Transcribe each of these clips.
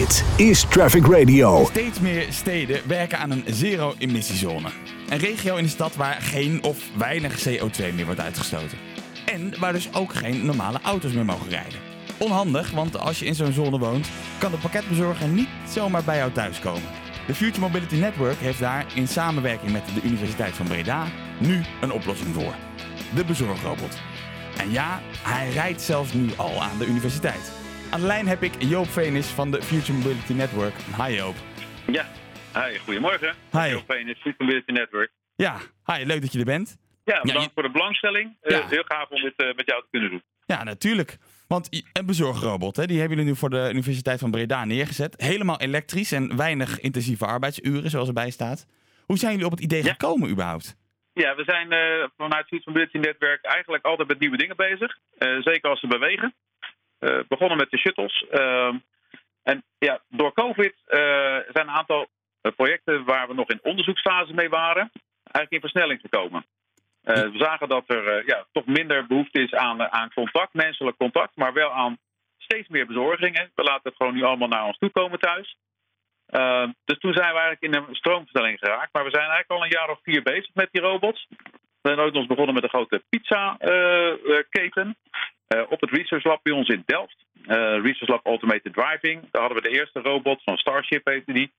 Dit is Traffic Radio. Steeds meer steden werken aan een zero-emissiezone. Een regio in de stad waar geen of weinig CO2 meer wordt uitgestoten. En waar dus ook geen normale auto's meer mogen rijden. Onhandig, want als je in zo'n zone woont, kan de pakketbezorger niet zomaar bij jou thuiskomen. De Future Mobility Network heeft daar in samenwerking met de Universiteit van Breda nu een oplossing voor. De bezorgrobot. En ja, hij rijdt zelfs nu al aan de universiteit. Aan de lijn heb ik Joop Veenis van de Future Mobility Network. Hi Joop. Ja, hi, goedemorgen. Hi. Joop Veenis, Future Mobility Network. Ja, hi, leuk dat je er bent. Ja, bedankt voor de belangstelling. Ja. Heel gaaf om dit met jou te kunnen doen. Ja, natuurlijk. Want een bezorgrobot, die hebben jullie nu voor de Universiteit van Breda neergezet. Helemaal elektrisch en weinig intensieve arbeidsuren, zoals erbij staat. Hoe zijn jullie op het idee gekomen überhaupt? Ja, we zijn vanuit het Future Mobility Network eigenlijk altijd met nieuwe dingen bezig. Zeker als ze bewegen. Begonnen met de shuttles. En ja, door COVID zijn een aantal projecten waar we nog in onderzoeksfase mee waren, eigenlijk in versnelling gekomen. We zagen dat er toch minder behoefte is aan contact, menselijk contact, maar wel aan steeds meer bezorgingen. We laten het gewoon nu allemaal naar ons toe komen thuis. Dus toen zijn we eigenlijk in een stroomversnelling geraakt. Maar we zijn eigenlijk al een jaar of 4 bezig met die robots. We zijn ooit ons begonnen met een grote pizza-keten. Op het Research Lab bij ons in Delft. Research Lab Automated Driving. Daar hadden we de eerste robot van Starship, heette die.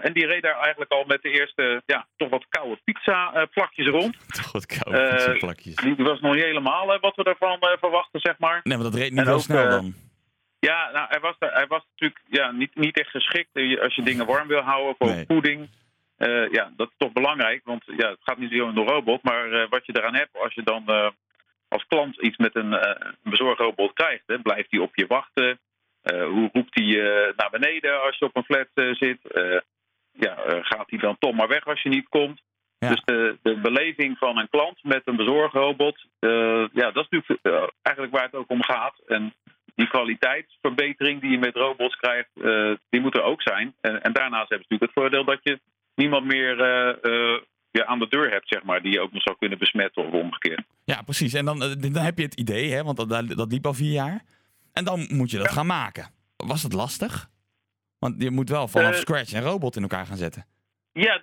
En die reed daar eigenlijk al met de eerste, toch wat koude pizza-plakjes rond. Toch wat koude pizza-plakjes. Die was nog niet helemaal wat we daarvan verwachten, zeg maar. Nee, want dat reed niet heel snel dan. Ja, nou, hij was natuurlijk niet echt geschikt. Als je dingen warm wil houden, voor voeding. Dat is toch belangrijk. Want het gaat niet zo om de robot. Maar wat je eraan hebt, als je dan als klant iets met een bezorgrobot krijgt, hè, blijft die op je wachten. Hoe roept hij naar beneden als je op een flat zit? Gaat hij dan toch maar weg als je niet komt? Ja. Dus de beleving van een klant met een bezorgrobot, dat is natuurlijk eigenlijk waar het ook om gaat. En die kwaliteitsverbetering die je met robots krijgt, die moet er ook zijn. En daarnaast hebben ze natuurlijk het voordeel dat je niemand meer aan de deur hebt, zeg maar, die je ook nog zou kunnen besmetten of omgekeerd. Ja, precies. En dan heb je het idee, hè, want dat liep al 4 jaar. En dan moet je dat gaan maken. Was dat lastig? Want je moet wel vanaf scratch een robot in elkaar gaan zetten. Ja,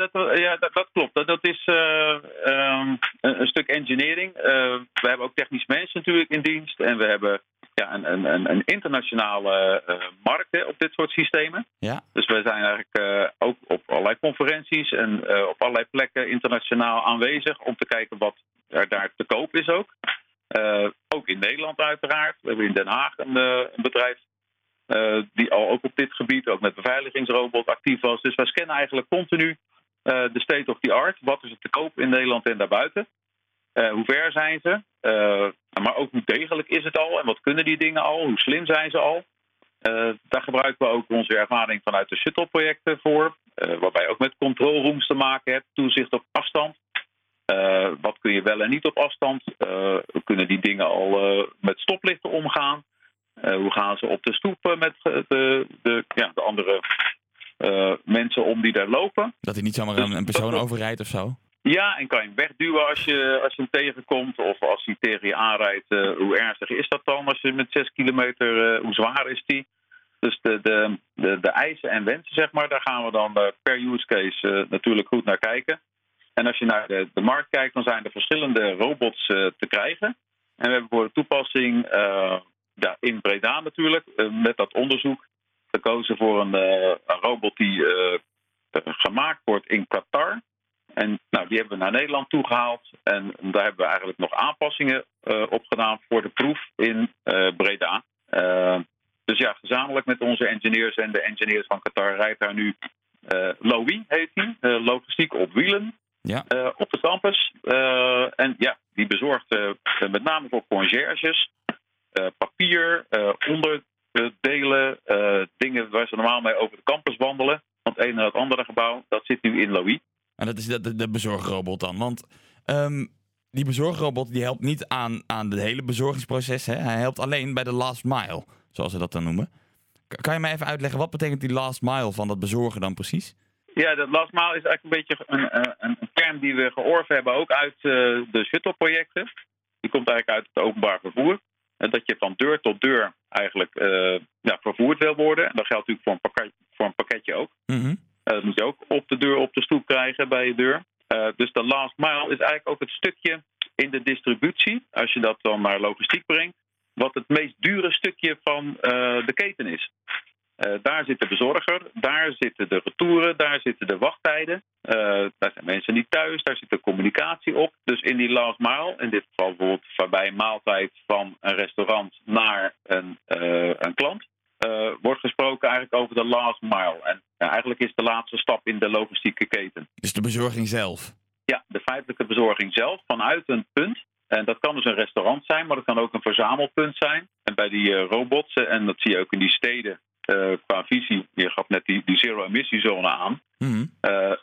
dat klopt. Dat is een stuk engineering. We hebben ook technisch mensen natuurlijk in dienst. En we hebben een internationale markt op dit soort systemen. Ja. Dus we zijn eigenlijk ook op allerlei conferenties en op allerlei plekken internationaal aanwezig om te kijken wat er daar te koop is ook. Ook in Nederland uiteraard. We hebben in Den Haag een bedrijf die al ook op dit gebied, ook met beveiligingsrobot actief was. Dus wij scannen eigenlijk continu de state of the art. Wat is het te koop in Nederland en daarbuiten? Hoe ver zijn ze? Maar ook hoe degelijk is het al? En wat kunnen die dingen al? Hoe slim zijn ze al? Daar gebruiken we ook onze ervaring vanuit de shuttle-projecten voor. Waarbij je ook met control rooms te maken hebt. Toezicht op afstand. Wat kun je wel en niet op afstand? Kunnen die dingen al met stoplichten omgaan? Hoe gaan ze op de stoep met de andere mensen om die daar lopen? Dat hij niet zomaar een persoon overrijdt of zo? Ja, en kan je hem wegduwen als je hem tegenkomt? Of als hij tegen je aanrijdt, hoe ernstig is dat dan? Als je met 6 kilometer, hoe zwaar is die? Dus de eisen en wensen, zeg maar, daar gaan we dan per use case natuurlijk goed naar kijken. En als je naar de markt kijkt, dan zijn er verschillende robots te krijgen. En we hebben voor de toepassing in Breda natuurlijk, met dat onderzoek, gekozen voor een robot die gemaakt wordt in Qatar. En nou, die hebben we naar Nederland toegehaald. En daar hebben we eigenlijk nog aanpassingen op gedaan voor de proef in Breda. Dus gezamenlijk met onze engineers en de engineers van Qatar rijdt daar nu Loi, heet die, logistiek op wielen. Ja. Op de campus. Die bezorgt met name voor conciërges, papier, onderdelen, dingen waar ze normaal mee over de campus wandelen. Want het ene en het andere gebouw, dat zit nu in Loi. En dat is de bezorgrobot dan. Want die bezorgrobot die helpt niet aan het hele bezorgingsproces. Hè? Hij helpt alleen bij de last mile, zoals ze dat dan noemen. Kan je mij even uitleggen, wat betekent die last mile van dat bezorgen dan precies? Ja, dat last mile is eigenlijk een beetje een term die we georven hebben, ook uit de shuttle-projecten. Die komt eigenlijk uit het openbaar vervoer. En dat je van deur tot deur eigenlijk vervoerd wil worden. En dat geldt natuurlijk voor een pakketje ook. Mm-hmm. Dat moet je ook op de deur, op de stoep krijgen bij je deur. Dus de last mile is eigenlijk ook het stukje in de distributie, als je dat dan naar logistiek brengt, wat het meest dure stukje van de keten is. Daar zit de bezorger, daar zitten de retouren, daar zitten de wachttijden. Daar zijn mensen niet thuis, daar zit de communicatie op. Dus in die last mile, in dit geval bijvoorbeeld waarbij een maaltijd van een restaurant naar een klant, wordt gesproken eigenlijk over de last mile. En eigenlijk is de laatste stap in de logistieke keten. Dus de bezorging zelf? Ja, de feitelijke bezorging zelf vanuit een punt. En dat kan dus een restaurant zijn, maar dat kan ook een verzamelpunt zijn. En bij die robots, en dat zie je ook in die steden, qua visie, je gaf net die zero-emissiezone aan. Mm-hmm.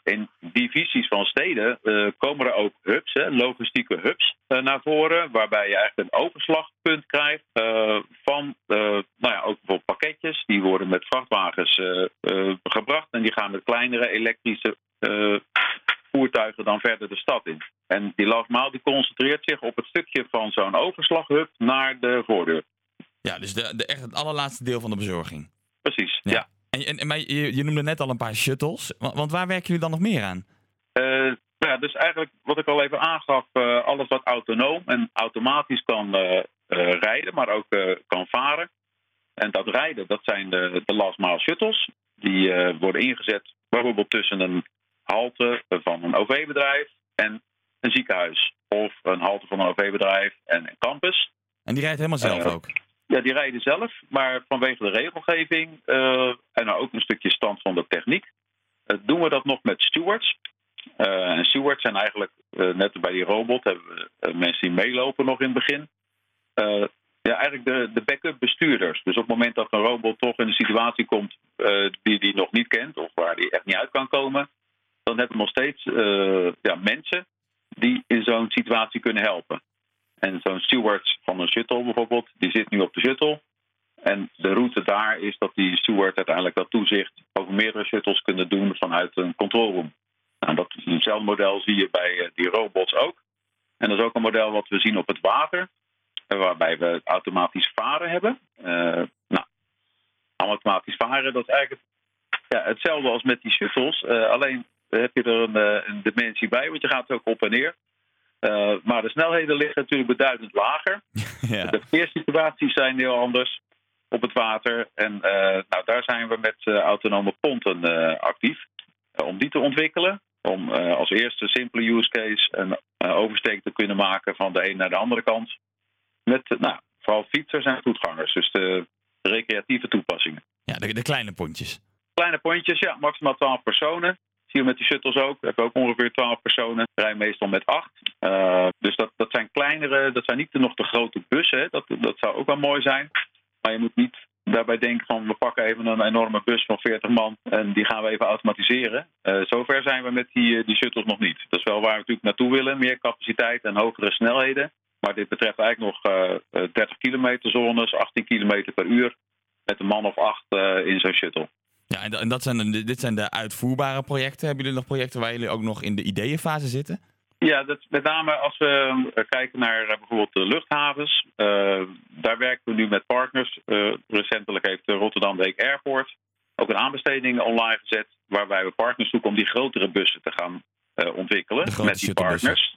In die visies van steden komen er ook hubs, logistieke hubs naar voren, waarbij je eigenlijk een overslagpunt krijgt van ook bijvoorbeeld pakketjes. Die worden met vrachtwagens gebracht en die gaan met kleinere elektrische voertuigen dan verder de stad in. En die last mile die concentreert zich op het stukje van zo'n overslaghub naar de voordeur. Ja, dus echt het allerlaatste deel van de bezorging. Precies, ja. Maar je noemde net al een paar shuttles. Want waar werken jullie dan nog meer aan? Dus eigenlijk wat ik al even aangaf, alles wat autonoom en automatisch kan rijden, maar ook kan varen. En dat rijden, dat zijn de last mile shuttles. Die worden ingezet bijvoorbeeld tussen een halte van een OV-bedrijf en een ziekenhuis. Of een halte van een OV-bedrijf en een campus. En die rijdt helemaal zelf ook? Ja, die rijden zelf, maar vanwege de regelgeving en ook een stukje stand van de techniek doen we dat nog met stewards. En stewards zijn eigenlijk, net als bij die robot, hebben we mensen die meelopen nog in het begin. Eigenlijk de backup bestuurders. Dus op het moment dat een robot toch in een situatie komt die hij nog niet kent of waar hij echt niet uit kan komen, dan hebben we nog steeds mensen die in zo'n situatie kunnen helpen. En zo'n steward van een shuttle bijvoorbeeld, die zit nu op de shuttle. En de route daar is dat die steward uiteindelijk dat toezicht over meerdere shuttles kunnen doen vanuit een control room. Nou, datzelfde model zie je bij die robots ook. En dat is ook een model wat we zien op het water, waarbij we automatisch varen hebben. Automatisch varen, dat is eigenlijk hetzelfde als met die shuttles. Alleen heb je er een dimensie bij, want je gaat ook op en neer. Maar de snelheden liggen natuurlijk beduidend lager. Ja. De verkeerssituaties zijn heel anders op het water. En daar zijn we met autonome ponten actief. Om die te ontwikkelen. Om als eerste simpele use case een oversteek te kunnen maken van de een naar de andere kant. Met vooral fietsers en voetgangers. Dus de recreatieve toepassingen. Ja, de kleine pontjes. Kleine pontjes, ja. Maximaal 12 personen. Hier met die shuttles ook. We hebben ook ongeveer 12 personen. We rijden meestal met 8. Dus dat zijn kleinere, dat zijn niet nog de grote bussen. Hè. Dat zou ook wel mooi zijn. Maar je moet niet daarbij denken van we pakken even een enorme bus van 40 man en die gaan we even automatiseren. Zover zijn we met die shuttles nog niet. Dat is wel waar we natuurlijk naartoe willen. Meer capaciteit en hogere snelheden. Maar dit betreft eigenlijk nog 30 kilometer zones, 18 kilometer per uur. Met een man of 8 in zo'n shuttle. Ja, en dit zijn de uitvoerbare projecten. Hebben jullie nog projecten waar jullie ook nog in de ideeënfase zitten? Ja, dat met name als we kijken naar bijvoorbeeld de luchthavens. Daar werken we nu met partners. Recentelijk heeft Rotterdam The Hague Airport ook een aanbesteding online gezet, waarbij we partners zoeken om die grotere bussen te gaan ontwikkelen met die partners.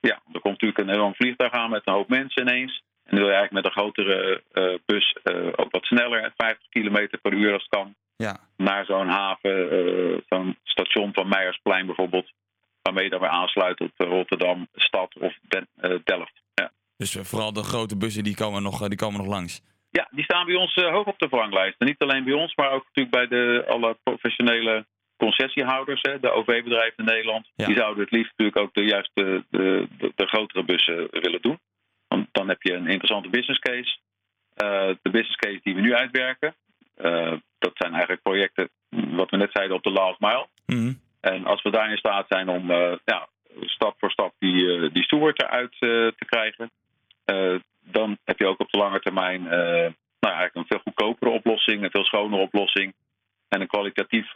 Ja, er komt natuurlijk een enorm vliegtuig aan met een hoop mensen ineens. En dan wil je eigenlijk met een grotere bus ook wat sneller, 50 km per uur als het kan. Ja. Naar zo'n haven, zo'n station van Meijersplein bijvoorbeeld, waarmee je dan weer aansluit op Rotterdam, Stad of Delft. Ja. Dus vooral de grote bussen die komen nog langs? Ja, die staan bij ons hoog op de verlanglijst. En niet alleen bij ons, maar ook natuurlijk bij alle professionele concessiehouders, de OV-bedrijven in Nederland. Ja. Die zouden het liefst natuurlijk ook de grotere bussen willen doen. Want dan heb je een interessante business case. De business case die we nu uitwerken. Dat zijn eigenlijk projecten, wat we net zeiden, op de last mile. Mm-hmm. En als we daarin staat zijn om stap voor stap die steward eruit te krijgen, dan heb je ook op de lange termijn eigenlijk een veel goedkopere oplossing, een veel schonere oplossing en een kwalitatief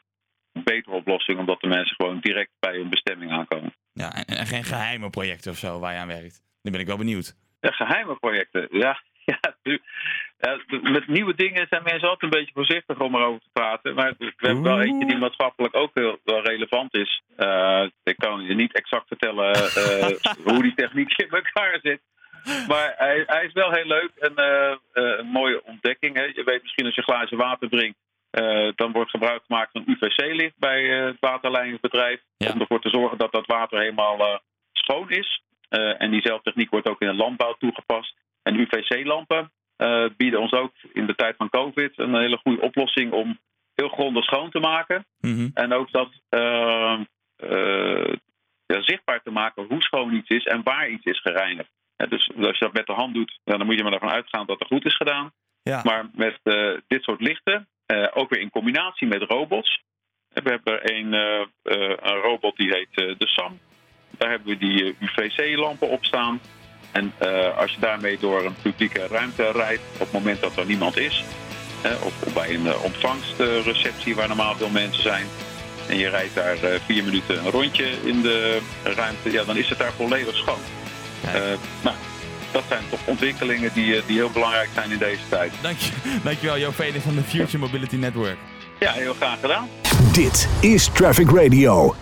betere oplossing, omdat de mensen gewoon direct bij hun bestemming aankomen. Ja, en geen geheime projecten of zo waar je aan werkt. Daar ben ik wel benieuwd. Ja, geheime projecten, ja. Ja, met nieuwe dingen zijn mensen altijd een beetje voorzichtig om erover te praten. Maar we hebben wel eentje die maatschappelijk ook heel wel relevant is. Ik kan je niet exact vertellen hoe die techniek in elkaar zit. Maar hij is wel heel leuk en een mooie ontdekking. Hè. Je weet misschien als je een glaasje water drinkt, dan wordt gebruik gemaakt van UVC-licht bij het waterleidingbedrijf. Ja. Om ervoor te zorgen dat dat water helemaal schoon is. En diezelfde techniek wordt ook in de landbouw toegepast. En UVC-lampen bieden ons ook in de tijd van COVID een hele goede oplossing om heel grondig schoon te maken. Mm-hmm. En ook dat zichtbaar te maken hoe schoon iets is en waar iets is gereinigd. Dus als je dat met de hand doet, dan moet je maar ervan uitgaan dat het goed is gedaan. Ja. Maar met dit soort lichten, ook weer in combinatie met robots. We hebben er een robot die heet de SAM. Daar hebben we die UVC-lampen op staan. En als je daarmee door een publieke ruimte rijdt, op het moment dat er niemand is, of bij een ontvangstreceptie waar normaal veel mensen zijn, en je rijdt daar 4 minuten een rondje in de ruimte, ja, dan is het daar volledig schoon. Nou, dat zijn toch ontwikkelingen die heel belangrijk zijn in deze tijd. Dankjewel, Joop Veenis van de Future Mobility Network. Ja, heel graag gedaan. Dit is Traffic Radio.